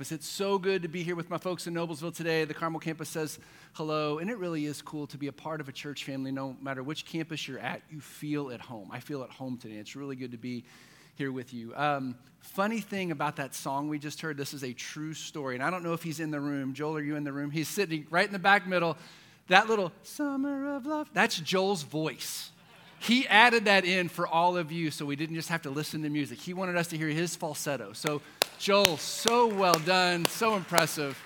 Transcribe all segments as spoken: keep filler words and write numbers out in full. But it's so good to be here with my folks in Noblesville today. The Carmel Campus says hello, and it really is cool to be a part of a church family. No matter which campus you're at, you feel at home. I feel at home today. It's really good to be here with you. Um, funny thing about that song we just heard, this is a true story, and I don't know if he's in the room. Joel, are you in the room? He's sitting right in the back middle. That little Summer of Love, that's Joel's voice. He added that in for all of you, so we didn't just have to listen to music. He wanted us to hear his falsetto. So Joel, so well done, so impressive.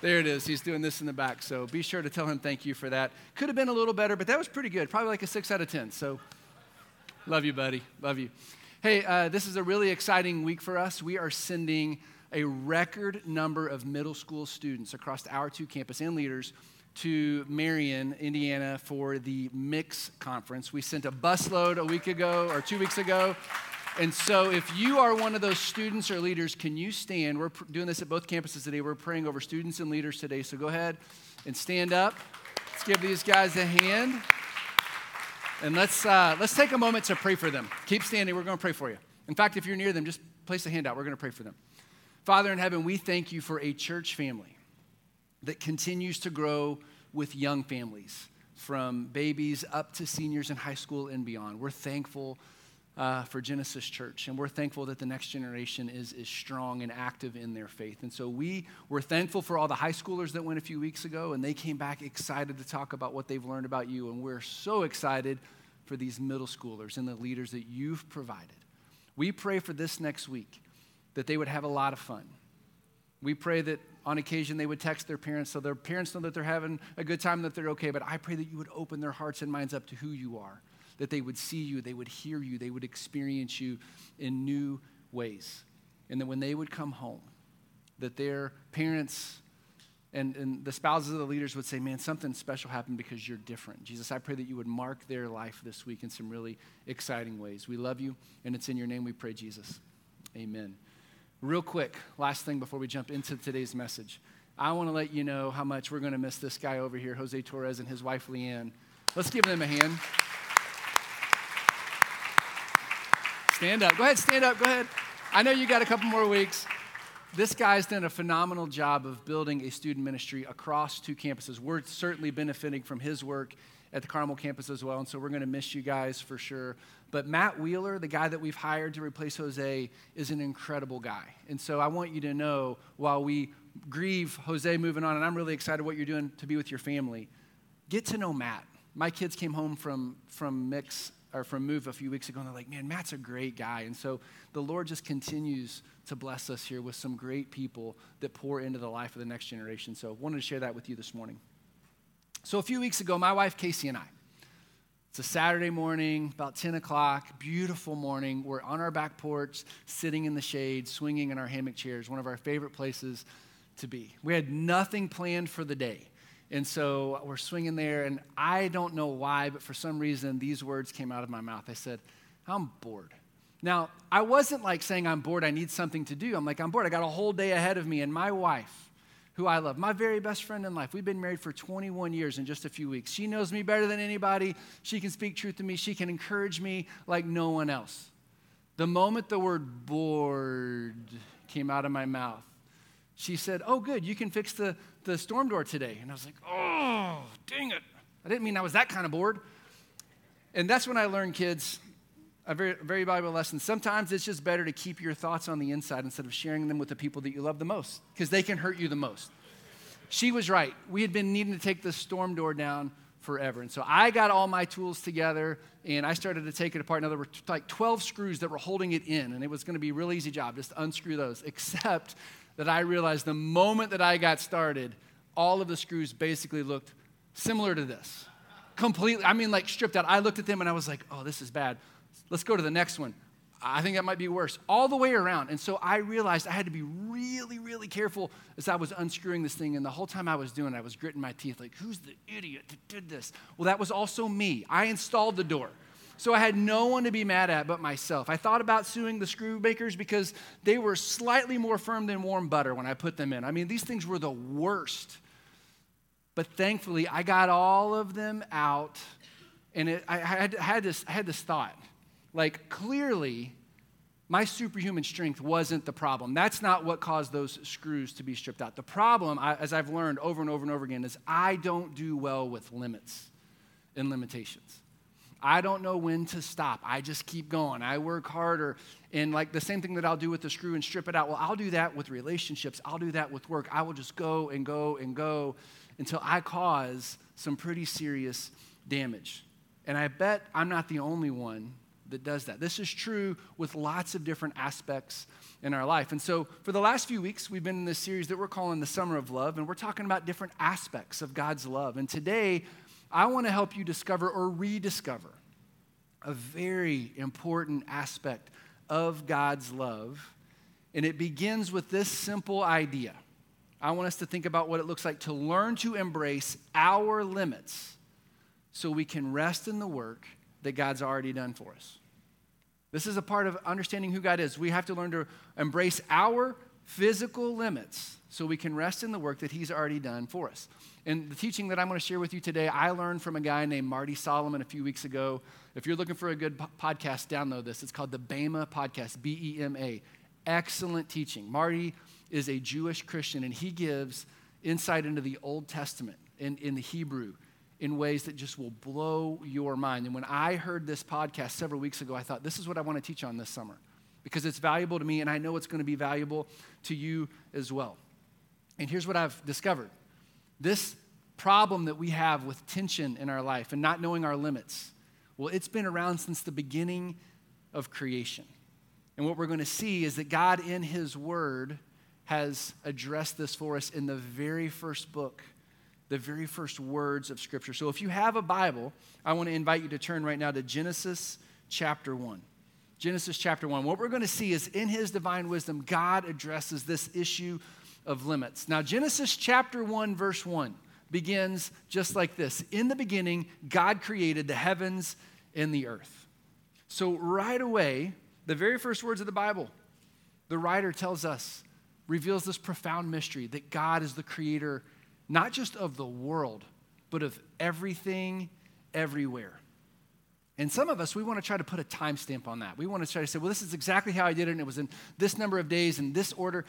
There it is. He's doing this in the back, so be sure to tell him thank you for that. Could have been a little better, but that was pretty good, probably like a six out of ten. So love you, buddy. Love you. Hey, uh, this is a really exciting week for us. We are sending a record number of middle school students across our two campus and leaders to Marion, Indiana for the Mix conference. We sent a busload a week ago or two weeks ago. And so if you are one of those students or leaders, can you stand? We're pr- doing this at both campuses today. We're praying over students and leaders today. So go ahead and stand up. Let's give these guys a hand. And let's uh, let's take a moment to pray for them. Keep standing. We're going to pray for you. In fact, if you're near them, just place a hand out. We're going to pray for them. Father in heaven, we thank you for a church family that continues to grow with young families, from babies up to seniors in high school and beyond. We're thankful Uh, for Genesis Church, and we're thankful that the next generation is is strong and active in their faith. And so we were thankful for all the high schoolers that went a few weeks ago, and they came back excited to talk about what they've learned about you. And we're so excited for these middle schoolers and the leaders that you've provided. We pray for this next week that they would have a lot of fun. We pray that on occasion they would text their parents so their parents know that they're having a good time, that they're okay. But I pray that you would open their hearts and minds up to who you are, that they would see you, they would hear you, they would experience you in new ways. And that when they would come home, that their parents and, and the spouses of the leaders would say, man, something special happened because you're different. Jesus, I pray that you would mark their life this week in some really exciting ways. We love you, and it's in your name we pray, Jesus. Amen. Real quick, last thing before we jump into today's message. I want to let you know how much we're going to miss this guy over here, Jose Torres, and his wife, Leanne. Let's give them a hand. Stand up. Go ahead, stand up. Go ahead. I know you got a couple more weeks. This guy's done a phenomenal job of building a student ministry across two campuses. We're certainly benefiting from his work at the Carmel campus as well, and so we're going to miss you guys for sure. But Matt Wheeler, the guy that we've hired to replace Jose, is an incredible guy. And so I want you to know, while we grieve Jose moving on, and I'm really excited what you're doing to be with your family, get to know Matt. My kids came home from, from Mix or from Move a few weeks ago, and they're like, man, Matt's a great guy. And so the Lord just continues to bless us here with some great people that pour into the life of the next generation. So I wanted to share that with you this morning. So a few weeks ago, my wife, Casey, and I, it's a Saturday morning, about ten o'clock, beautiful morning. We're on our back porch, sitting in the shade, swinging in our hammock chairs, one of our favorite places to be. We had nothing planned for the day. And so we're swinging there, and I don't know why, but for some reason, these words came out of my mouth. I said, I'm bored. Now, I wasn't like saying I'm bored, I need something to do. I'm like, I'm bored. I got a whole day ahead of me, and my wife, who I love, my very best friend in life, we've been married for twenty-one years in just a few weeks. She knows me better than anybody. She can speak truth to me. She can encourage me like no one else. The moment the word bored came out of my mouth, she said, oh, good, you can fix the, the storm door today. And I was like, oh, dang it. I didn't mean I was that kind of bored. And that's when I learned, kids, a very, very valuable lesson. Sometimes it's just better to keep your thoughts on the inside instead of sharing them with the people that you love the most, because they can hurt you the most. She was right. We had been needing to take the storm door down forever. And so I got all my tools together, and I started to take it apart. Now, there were t- like twelve screws that were holding it in, and it was going to be a real easy job, just unscrew those, except that I realized the moment that I got started, all of the screws basically looked similar to this. Completely, I mean, like stripped out. I looked at them and I was like, oh, this is bad. Let's go to the next one. I think that might be worse. All the way around. And so I realized I had to be really, really careful as I was unscrewing this thing. And the whole time I was doing it, I was gritting my teeth like, who's the idiot that did this? Well, that was also me. I installed the door. So I had no one to be mad at but myself. I thought about suing the screw makers because they were slightly more firm than warm butter when I put them in. I mean, these things were the worst. But thankfully, I got all of them out, and it, I, had, I, had this, I had this thought. Like, clearly, My superhuman strength wasn't the problem. That's not what caused those screws to be stripped out. The problem, I, as I've learned over and over and over again, is I don't do well with limits and limitations. I don't know when to stop. I just keep going. I work harder. And like the same thing that I'll do with the screw and strip it out, well, I'll do that with relationships. I'll do that with work. I will just go and go and go until I cause some pretty serious damage. And I bet I'm not the only one that does that. This is true with lots of different aspects in our life. And so for the last few weeks, we've been in this series that we're calling the Summer of Love, and we're talking about different aspects of God's love. And today, I want to help you discover or rediscover a very important aspect of God's love, and it begins with this simple idea. I want us to think about what it looks like to learn to embrace our limits so we can rest in the work that God's already done for us. This is a part of understanding who God is. We have to learn to embrace our physical limits so we can rest in the work that he's already done for us. And the teaching that I'm going to share with you today, I learned from a guy named Marty Solomon a few weeks ago. If you're looking for a good po- podcast, download this. It's called the Bema podcast, B E M A. Excellent teaching. Marty is a Jewish Christian, and he gives insight into the Old Testament in, in the Hebrew in ways that just will blow your mind. And when I heard this podcast several weeks ago, I thought, this is what I want to teach on this summer, because it's valuable to me, and I know it's going to be valuable to you as well. And here's what I've discovered. This problem that we have with tension in our life and not knowing our limits, well, it's been around since the beginning of creation. And what we're going to see is that God in his word has addressed this for us in the very first book, the very first words of Scripture. So if you have a Bible, I want to invite you to turn right now to Genesis chapter one. Genesis chapter one. What we're going to see is in his divine wisdom, God addresses this issue of limits. Now, Genesis chapter one, verse one begins just like this. In the beginning, God created the heavens and the earth. So right away, the very first words of the Bible, the writer tells us, reveals this profound mystery that God is the creator, not just of the world, but of everything, everywhere. And some of us, we want to try to put a timestamp on that. We want to try to say, well, this is exactly how I did it, and it was in this number of days, in this order.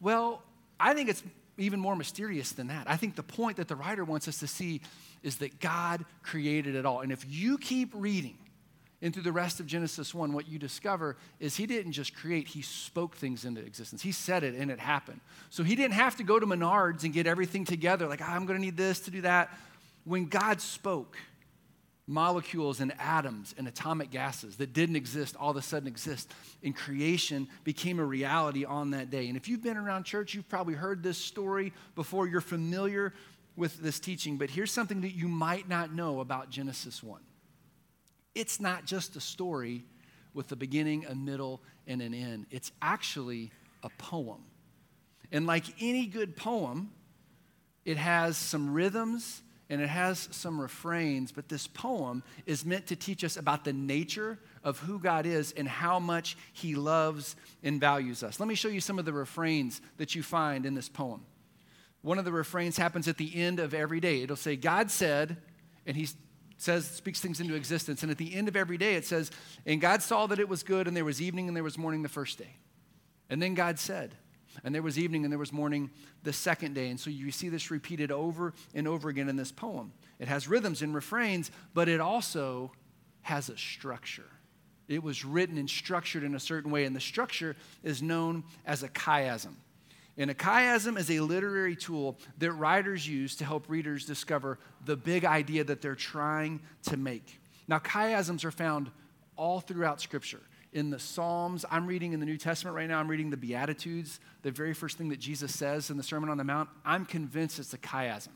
Well, I think it's even more mysterious than that. I think the point that the writer wants us to see is that God created it all. And if you keep reading into the rest of Genesis one, what you discover is he didn't just create, he spoke things into existence. He said it and it happened. So he didn't have to go to Menards and get everything together, like, I'm going to need this to do that. When God spoke, molecules and atoms and atomic gases that didn't exist all of a sudden exist, and creation became a reality on that day. And if you've been around church, you've probably heard this story before. You're familiar with this teaching, but here's something that you might not know about Genesis one. It's not just a story with a beginning, a middle, and an end. It's actually a poem. And like any good poem, it has some rhythms and it has some refrains, but this poem is meant to teach us about the nature of who God is and how much he loves and values us. Let me show you some of the refrains that you find in this poem. One of the refrains happens at the end of every day. It'll say, God said, and he's says, speaks things into existence. And at the end of every day, it says, and God saw that it was good, and there was evening, and there was morning the first day. And then God said, and there was evening, and there was morning the second day. And so you see this repeated over and over again in this poem. It has rhythms and refrains, but it also has a structure. It was written and structured in a certain way, and the structure is known as a chiasm. And a chiasm is a literary tool that writers use to help readers discover the big idea that they're trying to make. Now, chiasms are found all throughout Scripture. In the Psalms, I'm reading in the New Testament right now, I'm reading the Beatitudes, the very first thing that Jesus says in the Sermon on the Mount. I'm convinced it's a chiasm.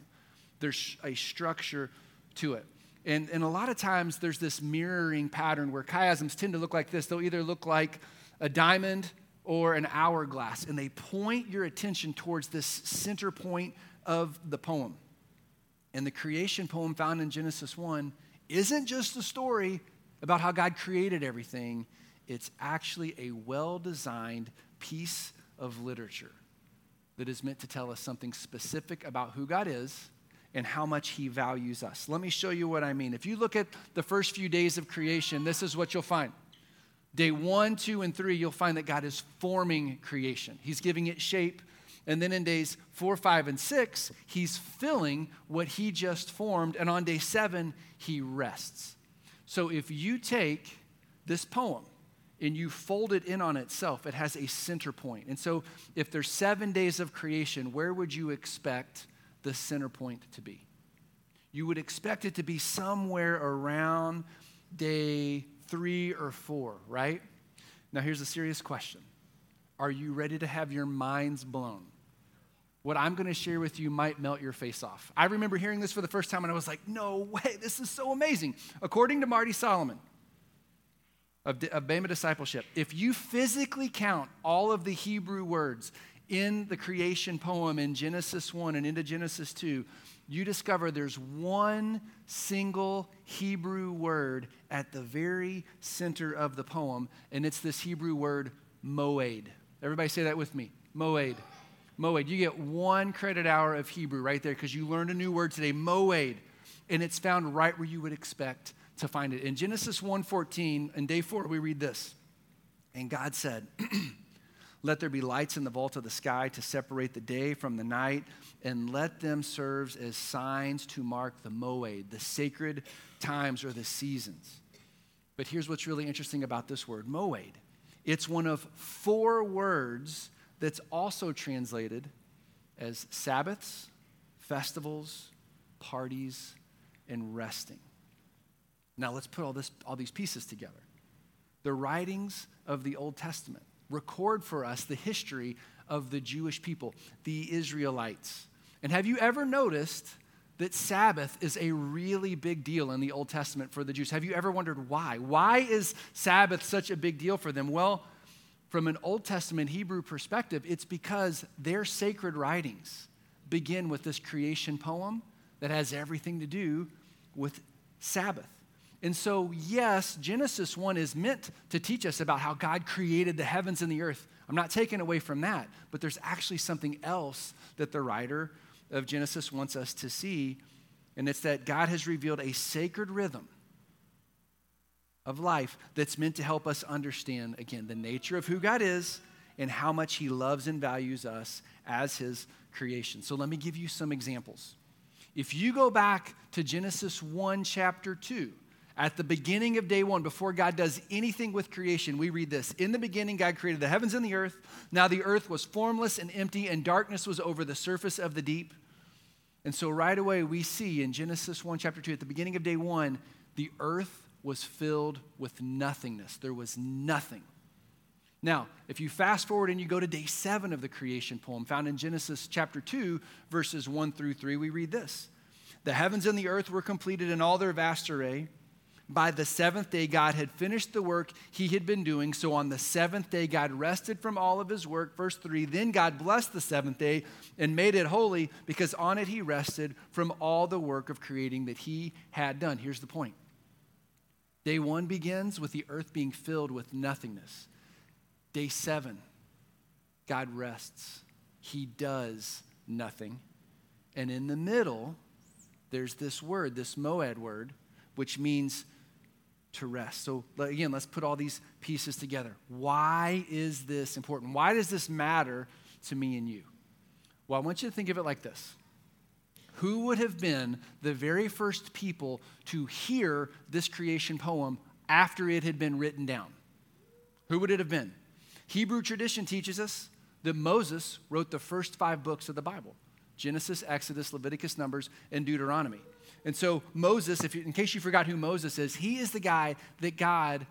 There's a structure to it. And, and a lot of times there's this mirroring pattern where chiasms tend to look like this. They'll either look like a diamond or an hourglass, and they point your attention towards this center point of the poem. And the creation poem found in Genesis one isn't just a story about how God created everything. It's actually a well-designed piece of literature that is meant to tell us something specific about who God is and how much he values us. Let me show you what I mean. If you look at the first few days of creation, this is what you'll find. Day one, two, and three, you'll find that God is forming creation. He's giving it shape. And then in days four, five, and six, he's filling what he just formed. And on day seven, he rests. So if you take this poem and you fold it in on itself, it has a center point. And so if there's seven days of creation, where would you expect the center point to be? You would expect it to be somewhere around day three or four, right? Now here's a serious question. Are you ready to have your minds blown? What I'm going to share with you might melt your face off. I remember hearing this for the first time, and I was like, no way, this is so amazing. According to Marty Solomon of, D- of Bema Discipleship, if you physically count all of the Hebrew words in the creation poem in Genesis one and into Genesis two, you discover there's one single Hebrew word at the very center of the poem, and it's this Hebrew word, moed. Everybody say that with me, moed. Moed, you get one credit hour of Hebrew right there because you learned a new word today, moed. And it's found right where you would expect to find it. In Genesis one fourteen, in day four, we read this. And God said, let there be lights in the vault of the sky to separate the day from the night, and let them serve as signs to mark the moed, the sacred times or the seasons. But here's what's really interesting about this word, moed. It's one of four words that's also translated as Sabbaths, festivals, parties, and resting. Now let's put all this, all these pieces together. The writings of the Old Testament record for us the history of the Jewish people, the Israelites. And have you ever noticed that Sabbath is a really big deal in the Old Testament for the Jews? Have you ever wondered why? Why is Sabbath such a big deal for them? Well, from an Old Testament Hebrew perspective, it's because their sacred writings begin with this creation poem that has everything to do with Sabbath. And so, yes, Genesis one is meant to teach us about how God created the heavens and the earth. I'm not taking away from that, but there's actually something else that the writer of Genesis wants us to see, and it's that God has revealed a sacred rhythm of life that's meant to help us understand, again, the nature of who God is and how much he loves and values us as his creation. So let me give you some examples. If you go back to Genesis one, chapter two, at the beginning of day one, before God does anything with creation, we read this. In the beginning, God created the heavens and the earth. Now the earth was formless and empty, and darkness was over the surface of the deep. And so right away, we see in Genesis one, chapter two, at the beginning of day one, the earth was filled with nothingness. There was nothing. Now, if you fast forward and you go to day seven of the creation poem, found in Genesis chapter two, verses one through three, we read this. The heavens and the earth were completed in all their vast array. By the seventh day, God had finished the work he had been doing. So on the seventh day, God rested from all of his work. Verse three, then God blessed the seventh day and made it holy because on it he rested from all the work of creating that he had done. Here's the point. Day one begins with the earth being filled with nothingness. Day seven, God rests. He does nothing. And in the middle, there's this word, this moed word, which means to rest. So again, let's put all these pieces together. Why is this important? Why does this matter to me and you? Well, I want you to think of it like this. Who would have been the very first people to hear this creation poem after it had been written down? Who would it have been? Hebrew tradition teaches us that Moses wrote the first five books of the Bible: Genesis, Exodus, Leviticus, Numbers, and Deuterononomy. And so Moses, if you, in case you forgot who Moses is, he is the guy that God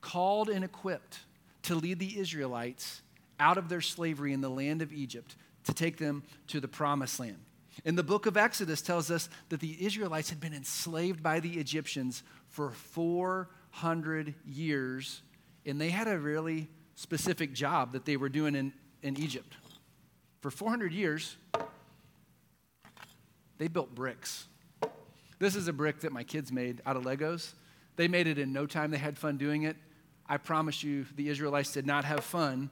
called and equipped to lead the Israelites out of their slavery in the land of Egypt to take them to the promised land. And the book of Exodus tells us that the Israelites had been enslaved by the Egyptians for four hundred years, and they had a really specific job that they were doing in, in Egypt. For four hundred years, they built bricks. This is a brick that my kids made out of Legos. They made it in no time. They had fun doing it. I promise you, the Israelites did not have fun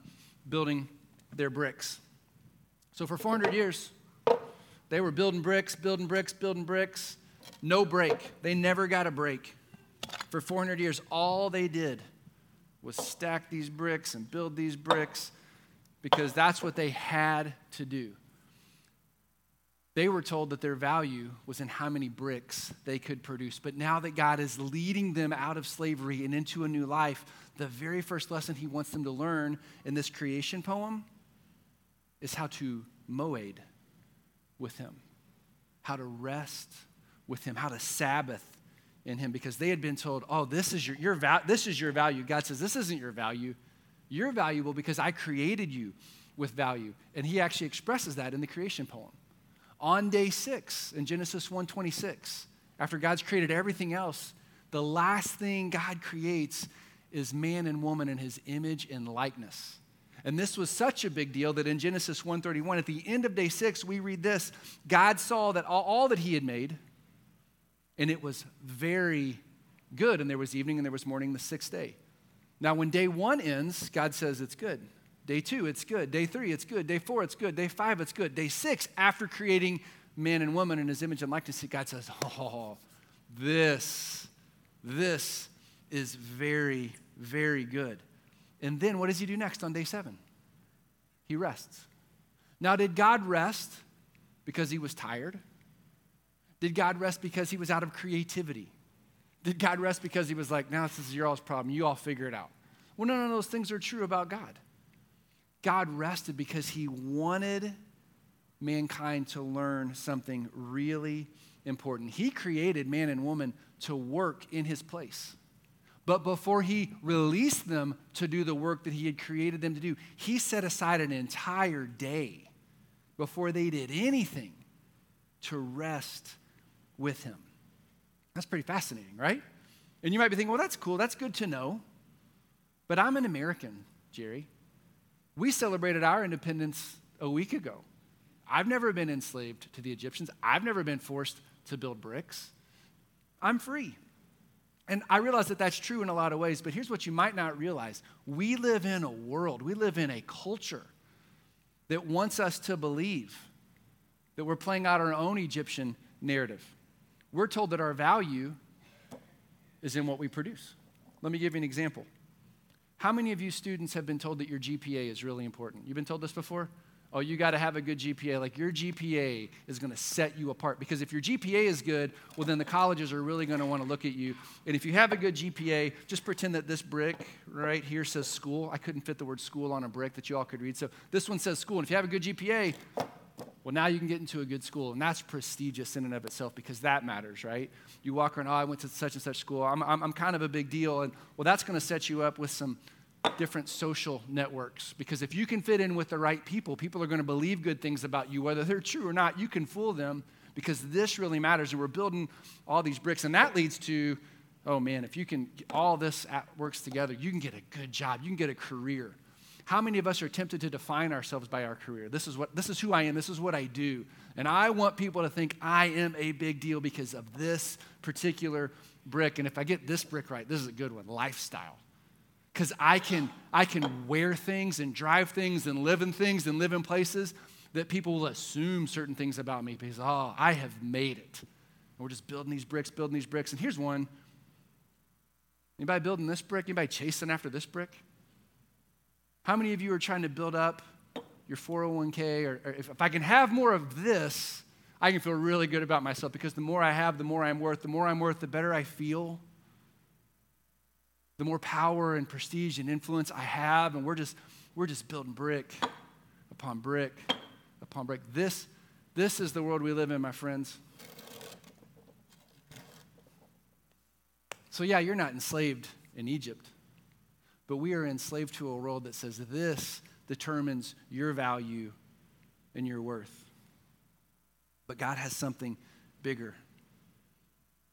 building their bricks. So for four hundred years, they were building bricks, building bricks, building bricks. No break. They never got a break. For four hundred years, all they did was stack these bricks and build these bricks, because that's what they had to do. They were told that their value was in how many bricks they could produce. But now that God is leading them out of slavery and into a new life, the very first lesson he wants them to learn in this creation poem is how to moed with him, how to rest with him, how to Sabbath in him, because they had been told, oh, this is your, your va- this is your value. God says, this isn't your value. You're valuable because I created you with value. And he actually expresses that in the creation poem. On day six, in Genesis one twenty-six, after God's created everything else, the last thing God creates is man and woman in his image and likeness. And this was such a big deal that in Genesis one thirty-one, at the end of day six, we read this: God saw that all, all that he had made, and it was very good. And there was evening and there was morning the sixth day. Now, when day one ends, God says it's good. Day two, it's good. Day three, it's good. Day four, it's good. Day five, it's good. Day six, after creating man and woman in his image and likeness, God says, oh, this, this is very, very good. And then what does he do next on day seven? He rests. Now, did God rest because he was tired? Did God rest because he was out of creativity? Did God rest because he was like, now this is your all's problem. You all figure it out. Well, none of those things are true about God. God rested because he wanted mankind to learn something really important. He created man and woman to work in his place. But before he released them to do the work that he had created them to do, he set aside an entire day before they did anything to rest with him. That's pretty fascinating, right? And you might be thinking, well, that's cool. That's good to know. But I'm an American, Jerry. We celebrated our independence a week ago. I've never been enslaved to the Egyptians. I've never been forced to build bricks. I'm free. And I realize that that's true in a lot of ways, but here's what you might not realize. We live in a world, we live in a culture that wants us to believe that we're playing out our own Egyptian narrative. We're told that our value is in what we produce. Let me give you an example. How many of you students have been told that your G P A is really important? You've been told this before? Oh, you got to have a good G P A. Like, your G P A is going to set you apart. Because if your G P A is good, well, then the colleges are really going to want to look at you. And if you have a good G P A, just pretend that this brick right here says school. I couldn't fit the word school on a brick that you all could read. So this one says school. And if you have a good G P A, well, now you can get into a good school. And that's prestigious in and of itself, because that matters, right? You walk around, oh, I went to such and such school. I'm, I'm, I'm kind of a big deal. And, well, that's going to set you up with some different social networks. Because if you can fit in with the right people, people are going to believe good things about you. Whether they're true or not, you can fool them, because this really matters. And we're building all these bricks. And that leads to, oh, man, if you can, all this works together, you can get a good job. You can get a career. How many of us are tempted to define ourselves by our career? This is what, this is who I am. This is what I do. And I want people to think I am a big deal because of this particular brick. And if I get this brick right, this is a good one, lifestyle. Because I can, I can wear things and drive things and live in things and live in places that people will assume certain things about me because, oh, I have made it. And we're just building these bricks, building these bricks. And here's one. Anybody building this brick? Anybody chasing after this brick? How many of you are trying to build up your four oh one k? Or, or if, if I can have more of this, I can feel really good about myself, because the more I have, the more I'm worth. The more I'm worth, the better I feel. The more power and prestige and influence I have. And we're just, we're just building brick upon brick upon brick. This, this is the world we live in, my friends. So yeah, you're not enslaved in Egypt. But we are enslaved to a world that says this determines your value and your worth. But God has something bigger.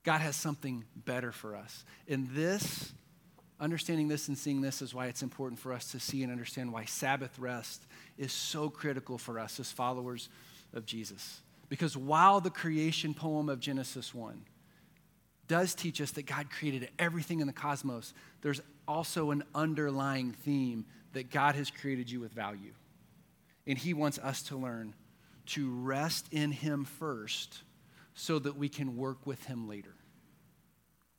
God has something better for us. And this, understanding this and seeing this, is why it's important for us to see and understand why Sabbath rest is so critical for us as followers of Jesus. Because while the creation poem of Genesis one does teach us that God created everything in the cosmos, there's also an underlying theme that God has created you with value. And he wants us to learn to rest in him first so that we can work with him later.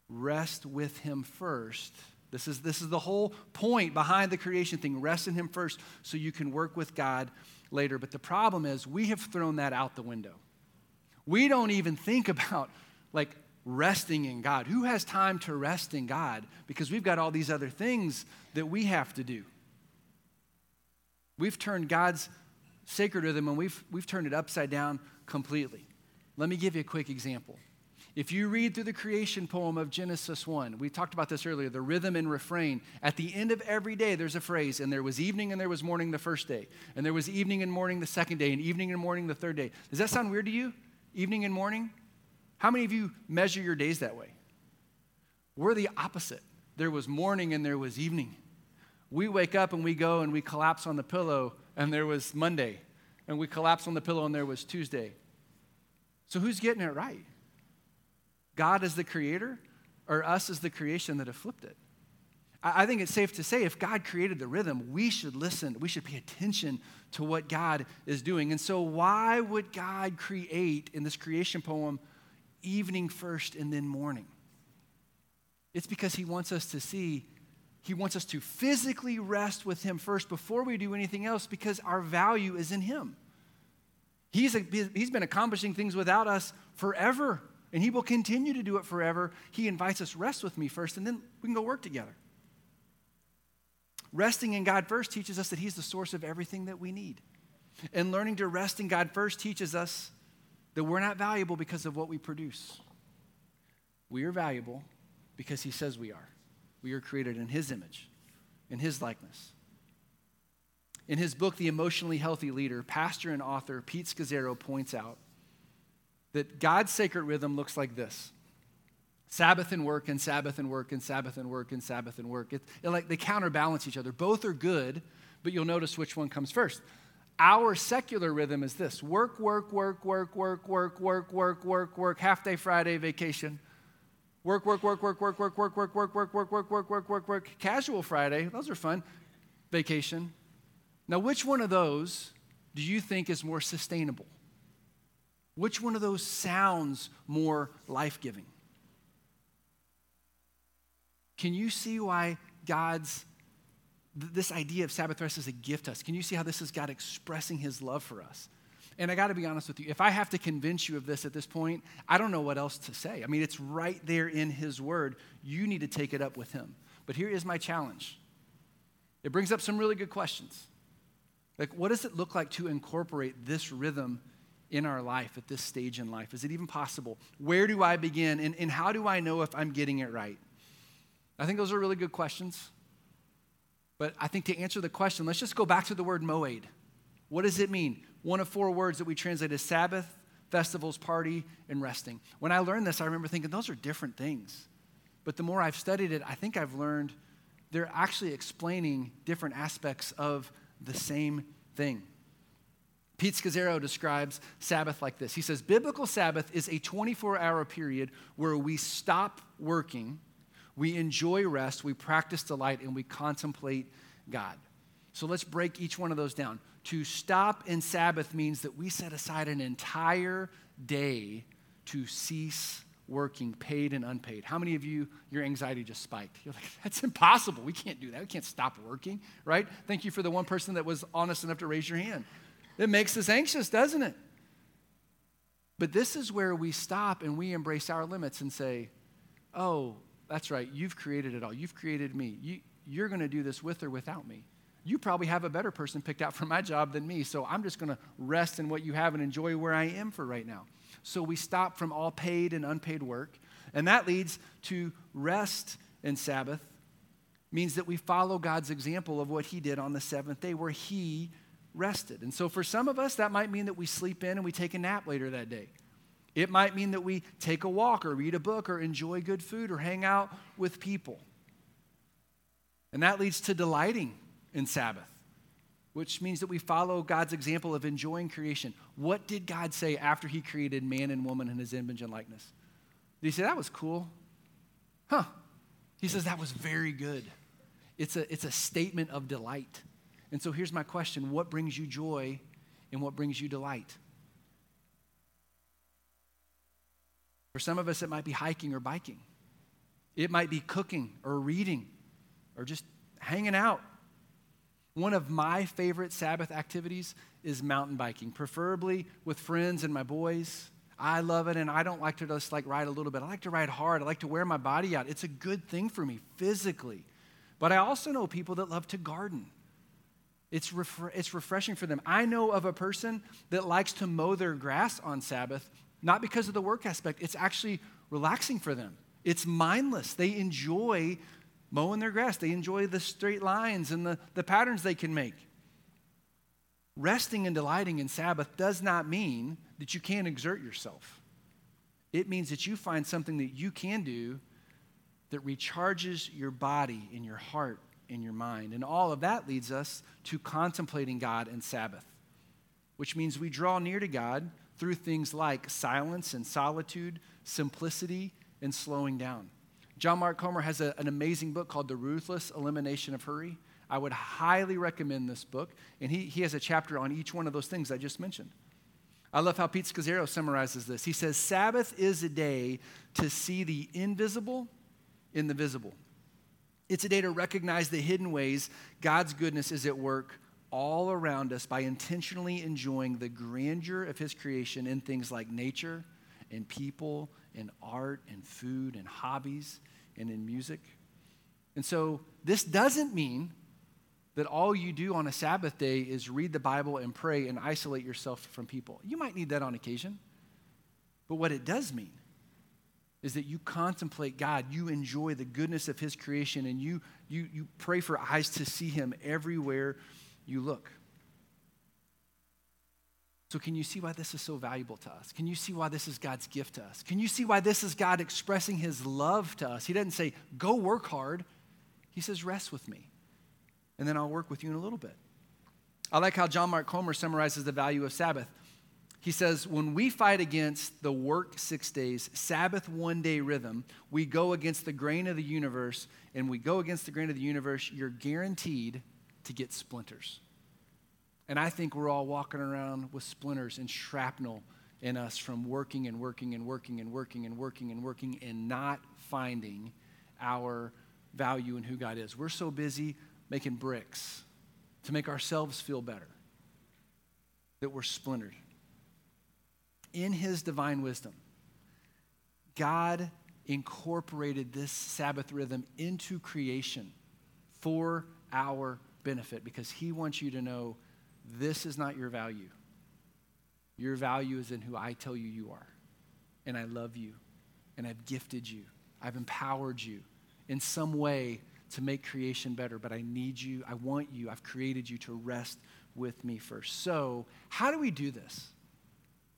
Rest with him first This is, this is the whole point behind the creation thing. Rest in him first so you can work with God later. But the problem is we have thrown that out the window. We don't even think about like resting in God. Who has time to rest in God? Because we've got all these other things that we have to do. We've turned God's sacred rhythm and we've, we've turned it upside down completely. Let me give you a quick example. If you read through the creation poem of Genesis one, we talked about this earlier, the rhythm and refrain. At the end of every day, there's a phrase, and there was evening and there was morning the first day, and there was evening and morning the second day, and evening and morning the third day. Does that sound weird to you? Evening and morning? How many of you measure your days that way? We're the opposite. There was morning and there was evening. We wake up and we go and we collapse on the pillow, and there was Monday, and we collapse on the pillow and there was Tuesday. So who's getting it right? God as the creator or us as the creation that have flipped it? I think it's safe to say if God created the rhythm, we should listen. We should pay attention to what God is doing. And so why would God create in this creation poem evening first and then morning? It's because he wants us to see, he wants us to physically rest with him first before we do anything else because our value is in him. He's, a, he's been accomplishing things without us forever. And he will continue to do it forever. He invites us, rest with me first, and then we can go work together. Resting in God first teaches us that he's the source of everything that we need. And learning to rest in God first teaches us that we're not valuable because of what we produce. We are valuable because he says we are. We are created in his image, in his likeness. In his book, The Emotionally Healthy Leader, pastor and author Pete Scazzaro points out that God's sacred rhythm looks like this. Sabbath and work and Sabbath and work and Sabbath and work and Sabbath and work. It, it like they counterbalance each other. Both are good, but you'll notice which one comes first. Our secular rhythm is this. Work, work, work, work, work, work, work, work, work, work, half day Friday vacation. Work, work, work, work, work, work, work, work, work, work, work, work, work, work, work, work. Casual Friday, those are fun. Vacation. Now, which one of those do you think is more sustainable? Which one of those sounds more life-giving? Can you see why God's, th- this idea of Sabbath rest is a gift to us? Can you see how this is God expressing his love for us? And I gotta be honest with you, if I have to convince you of this at this point, I don't know what else to say. I mean, it's right there in his word. You need to take it up with him. But here is my challenge. It brings up some really good questions. Like, what does it look like to incorporate this rhythm in our life, at this stage in life? Is it even possible? Where do I begin? And, and how do I know if I'm getting it right? I think those are really good questions. But I think to answer the question, let's just go back to the word moed. What does it mean? One of four words that we translate as Sabbath, festivals, party, and resting. When I learned this, I remember thinking those are different things. But the more I've studied it, I think I've learned they're actually explaining different aspects of the same thing. Pete Scazzaro describes Sabbath like this. He says, biblical Sabbath is a twenty-four hour period where we stop working, we enjoy rest, we practice delight, and we contemplate God. So let's break each one of those down. To stop in Sabbath means that we set aside an entire day to cease working, paid and unpaid. How many of you, your anxiety just spiked? You're like, that's impossible. We can't do that. We can't stop working, right? Thank you for the one person that was honest enough to raise your hand. It makes us anxious, doesn't it? But this is where we stop and we embrace our limits and say, oh, that's right, you've created it all. You've created me. You, you're going to do this with or without me. You probably have a better person picked out for my job than me, so I'm just going to rest in what you have and enjoy where I am for right now. So we stop from all paid and unpaid work, and that leads to rest and Sabbath. It means that we follow God's example of what he did on the seventh day where he rested. And so for some of us, that might mean that we sleep in and we take a nap later that day. It might mean that we take a walk or read a book or enjoy good food or hang out with people. And that leads to delighting in Sabbath, which means that we follow God's example of enjoying creation. What did God say after he created man and woman in his image and likeness? Did he say, that was cool? Huh. He says, that was very good. It's a, it's a statement of delight. And so here's my question. What brings you joy and what brings you delight? For some of us, it might be hiking or biking. It might be cooking or reading. or just hanging out. One of my favorite Sabbath activities is mountain biking, preferably with friends and my boys. I love it, and I don't like to just like ride a little bit. I like to ride hard. I like to wear my body out. It's a good thing for me physically. But I also know people that love to garden. It's ref- it's refreshing for them. I know of a person that likes to mow their grass on Sabbath, not because of the work aspect. It's actually relaxing for them. It's mindless. They enjoy mowing their grass. They enjoy the straight lines and the, the patterns they can make. Resting and delighting in Sabbath does not mean that you can't exert yourself. It means that you find something that you can do that recharges your body and your heart and your mind. And all of that leads us to contemplating God and Sabbath, which means we draw near to God through things like silence and solitude, simplicity, and slowing down. John Mark Comer has a, an amazing book called The Ruthless Elimination of Hurry. I would highly recommend this book. And he, he has a chapter on each one of those things I just mentioned. I love how Pete Scazzaro summarizes this. He says, Sabbath is a day to see the invisible in the visible. It's a day to recognize the hidden ways God's goodness is at work all around us by intentionally enjoying the grandeur of his creation in things like nature and people and art and food and hobbies and in music. And so this doesn't mean that all you do on a Sabbath day is read the Bible and pray and isolate yourself from people. You might need that on occasion. But what it does mean is that you contemplate God, you enjoy the goodness of his creation, and you you you pray for eyes to see him everywhere you look. So can you see why this is so valuable to us? Can you see why this is God's gift to us? Can you see why this is God expressing his love to us? He doesn't say, go work hard. He says, rest with me. And then I'll work with you in a little bit. I like how John Mark Comer summarizes the value of Sabbath. He says, when we fight against the work six days, Sabbath one day rhythm, we go against the grain of the universe, and we go against the grain of the universe, you're guaranteed to get splinters. And I think we're all walking around with splinters and shrapnel in us from working and working and working and working and working and working and not finding our value in who God is. We're so busy making bricks to make ourselves feel better that we're splintered. In his divine wisdom, God incorporated this Sabbath rhythm into creation for our benefit because he wants you to know this is not your value. Your value is in who I tell you you are. And I love you. And I've gifted you. I've empowered you in some way to make creation better. But I need you. I want you. I've created you to rest with me first. So how do we do this?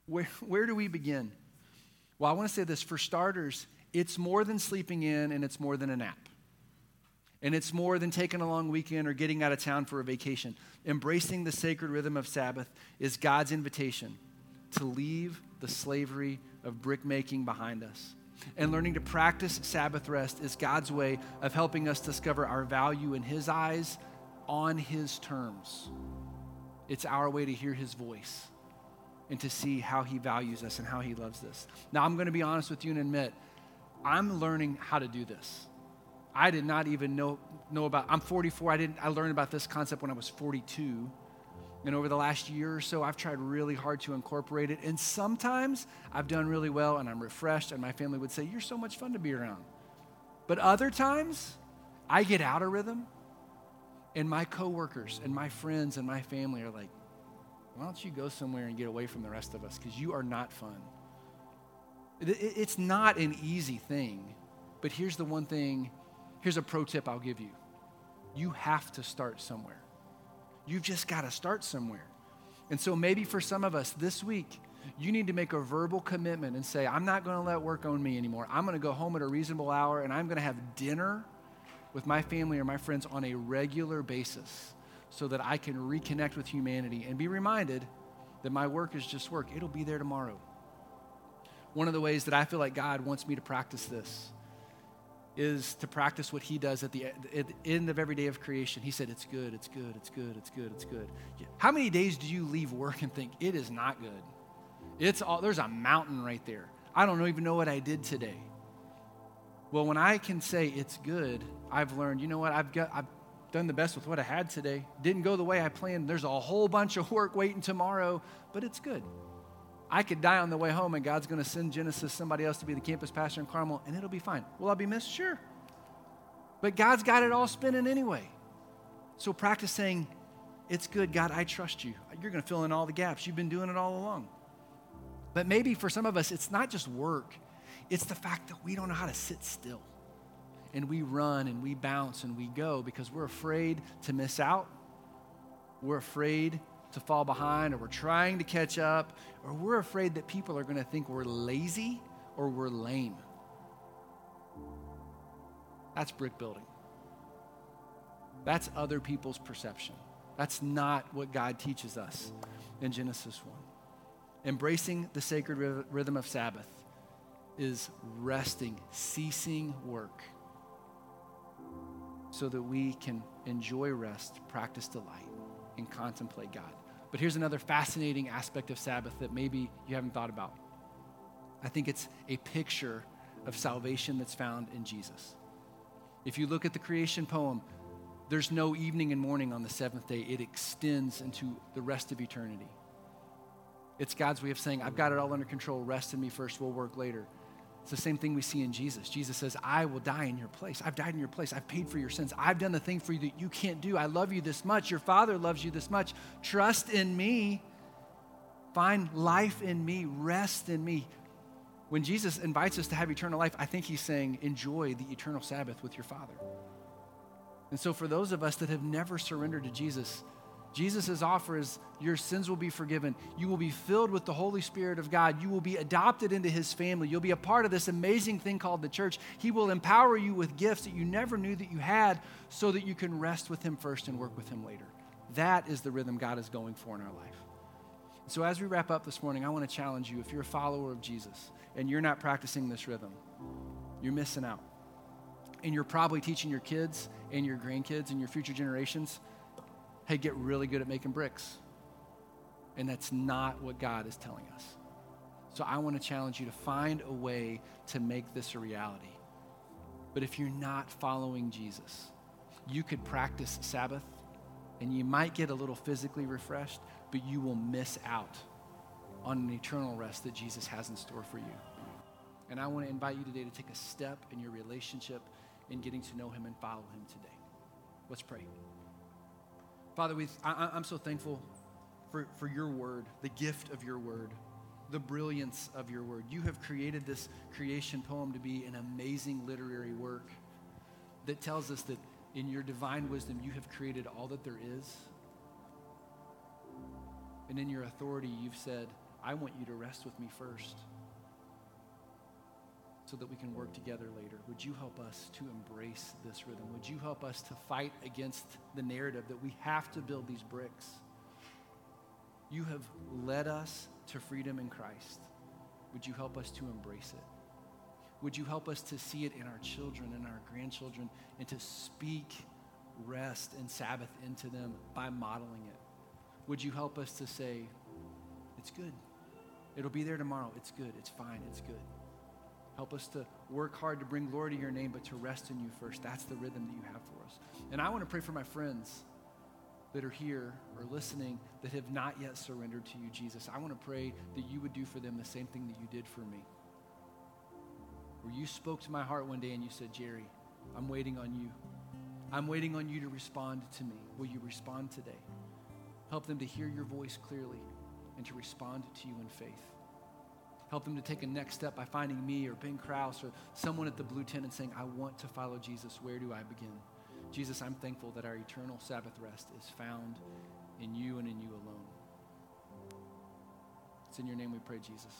Where, where do we begin? Well, I want to say this. For starters, it's more than sleeping in, and it's more than a nap. And it's more than taking a long weekend or getting out of town for a vacation. Embracing the sacred rhythm of Sabbath is God's invitation to leave the slavery of brick making behind us. And learning to practice Sabbath rest is God's way of helping us discover our value in his eyes on his terms. It's our way to hear his voice and to see how he values us and how he loves us. Now, I'm going to be honest with you and admit, I'm learning how to do this. I did not even know know about, I'm forty-four, I didn't. I learned about this concept when I was forty-two. And over the last year or so, I've tried really hard to incorporate it. And sometimes I've done really well and I'm refreshed and my family would say, you're so much fun to be around. But other times, I get out of rhythm and my coworkers and my friends and my family are like, why don't you go somewhere and get away from the rest of us because you are not fun. It's not an easy thing, but here's the one thing. Here's a pro tip I'll give you. You have to start somewhere. You've just got to start somewhere. And so maybe for some of us this week, you need to make a verbal commitment and say, I'm not going to let work own me anymore. I'm going to go home at a reasonable hour and I'm going to have dinner with my family or my friends on a regular basis so that I can reconnect with humanity and be reminded that my work is just work. It'll be there tomorrow. One of the ways that I feel like God wants me to practice this is to practice what he does at the, at the end of every day of creation. He said, it's good, it's good, it's good, it's good, it's good. How many days do you leave work and think, it is not good? It's all, there's a mountain right there. I don't even know what I did today. Well, when I can say it's good, I've learned, you know what, I've got, I've done the best with what I had today. Didn't go the way I planned. There's a whole bunch of work waiting tomorrow, but it's good. I could die on the way home, and God's going to send Genesis somebody else to be the campus pastor in Carmel, and it'll be fine. Will I be missed? Sure. But God's got it all spinning anyway. So practice saying, it's good, God, I trust you. You're going to fill in all the gaps. You've been doing it all along. But maybe for some of us, it's not just work. It's the fact that we don't know how to sit still. And we run and we bounce and we go because we're afraid to miss out. We're afraid to fall behind, or we're trying to catch up, or we're afraid that people are going to think we're lazy or we're lame. That's brick building. That's other people's perception. That's not what God teaches us in Genesis one. Embracing the sacred rhythm of Sabbath is resting, ceasing work so that we can enjoy rest, practice delight, and contemplate God. But here's another fascinating aspect of Sabbath that maybe you haven't thought about. I think it's a picture of salvation that's found in Jesus. If you look at the creation poem, there's no evening and morning on the seventh day. It extends into the rest of eternity. It's God's way of saying, I've got it all under control. Rest in me first, we'll work later. It's the same thing we see in Jesus. Jesus says, I will die in your place. I've died in your place. I've paid for your sins. I've done the thing for you that you can't do. I love you this much. Your Father loves you this much. Trust in me. Find life in me. Rest in me. When Jesus invites us to have eternal life, I think he's saying, enjoy the eternal Sabbath with your Father. And so for those of us that have never surrendered to Jesus, Jesus' offer is your sins will be forgiven. You will be filled with the Holy Spirit of God. You will be adopted into his family. You'll be a part of this amazing thing called the church. He will empower you with gifts that you never knew that you had so that you can rest with him first and work with him later. That is the rhythm God is going for in our life. So as we wrap up this morning, I want to challenge you. If you're a follower of Jesus and you're not practicing this rhythm, you're missing out. And you're probably teaching your kids and your grandkids and your future generations, hey, get really good at making bricks. And that's not what God is telling us. So I want to challenge you to find a way to make this a reality. But if you're not following Jesus, you could practice Sabbath and you might get a little physically refreshed, but you will miss out on an eternal rest that Jesus has in store for you. And I want to invite you today to take a step in your relationship in getting to know him and follow him today. Let's pray. Father, we I, I'm so thankful for, for your word, the gift of your word, the brilliance of your word. You have created this creation poem to be an amazing literary work that tells us that in your divine wisdom, you have created all that there is. And in your authority, you've said, I want you to rest with me first, so that we can work together later. Would you help us to embrace this rhythm? Would you help us to fight against the narrative that we have to build these bricks? You have led us to freedom in Christ. Would you help us to embrace it? Would you help us to see it in our children and our grandchildren and to speak rest and Sabbath into them by modeling it? Would you help us to say, it's good. It'll be there tomorrow. It's good. It's fine. It's good. Help us to work hard to bring glory to your name, but to rest in you first. That's the rhythm that you have for us. And I want to pray for my friends that are here or listening that have not yet surrendered to you, Jesus. I want to pray that you would do for them the same thing that you did for me. Where you spoke to my heart one day and you said, Jerry, I'm waiting on you. I'm waiting on you to respond to me. Will you respond today? Help them to hear your voice clearly and to respond to you in faith. Help them to take a next step by finding me or Ben Krause or someone at the Blue Tent and saying, I want to follow Jesus. Where do I begin? Jesus, I'm thankful that our eternal Sabbath rest is found in you and in you alone. It's in your name we pray, Jesus.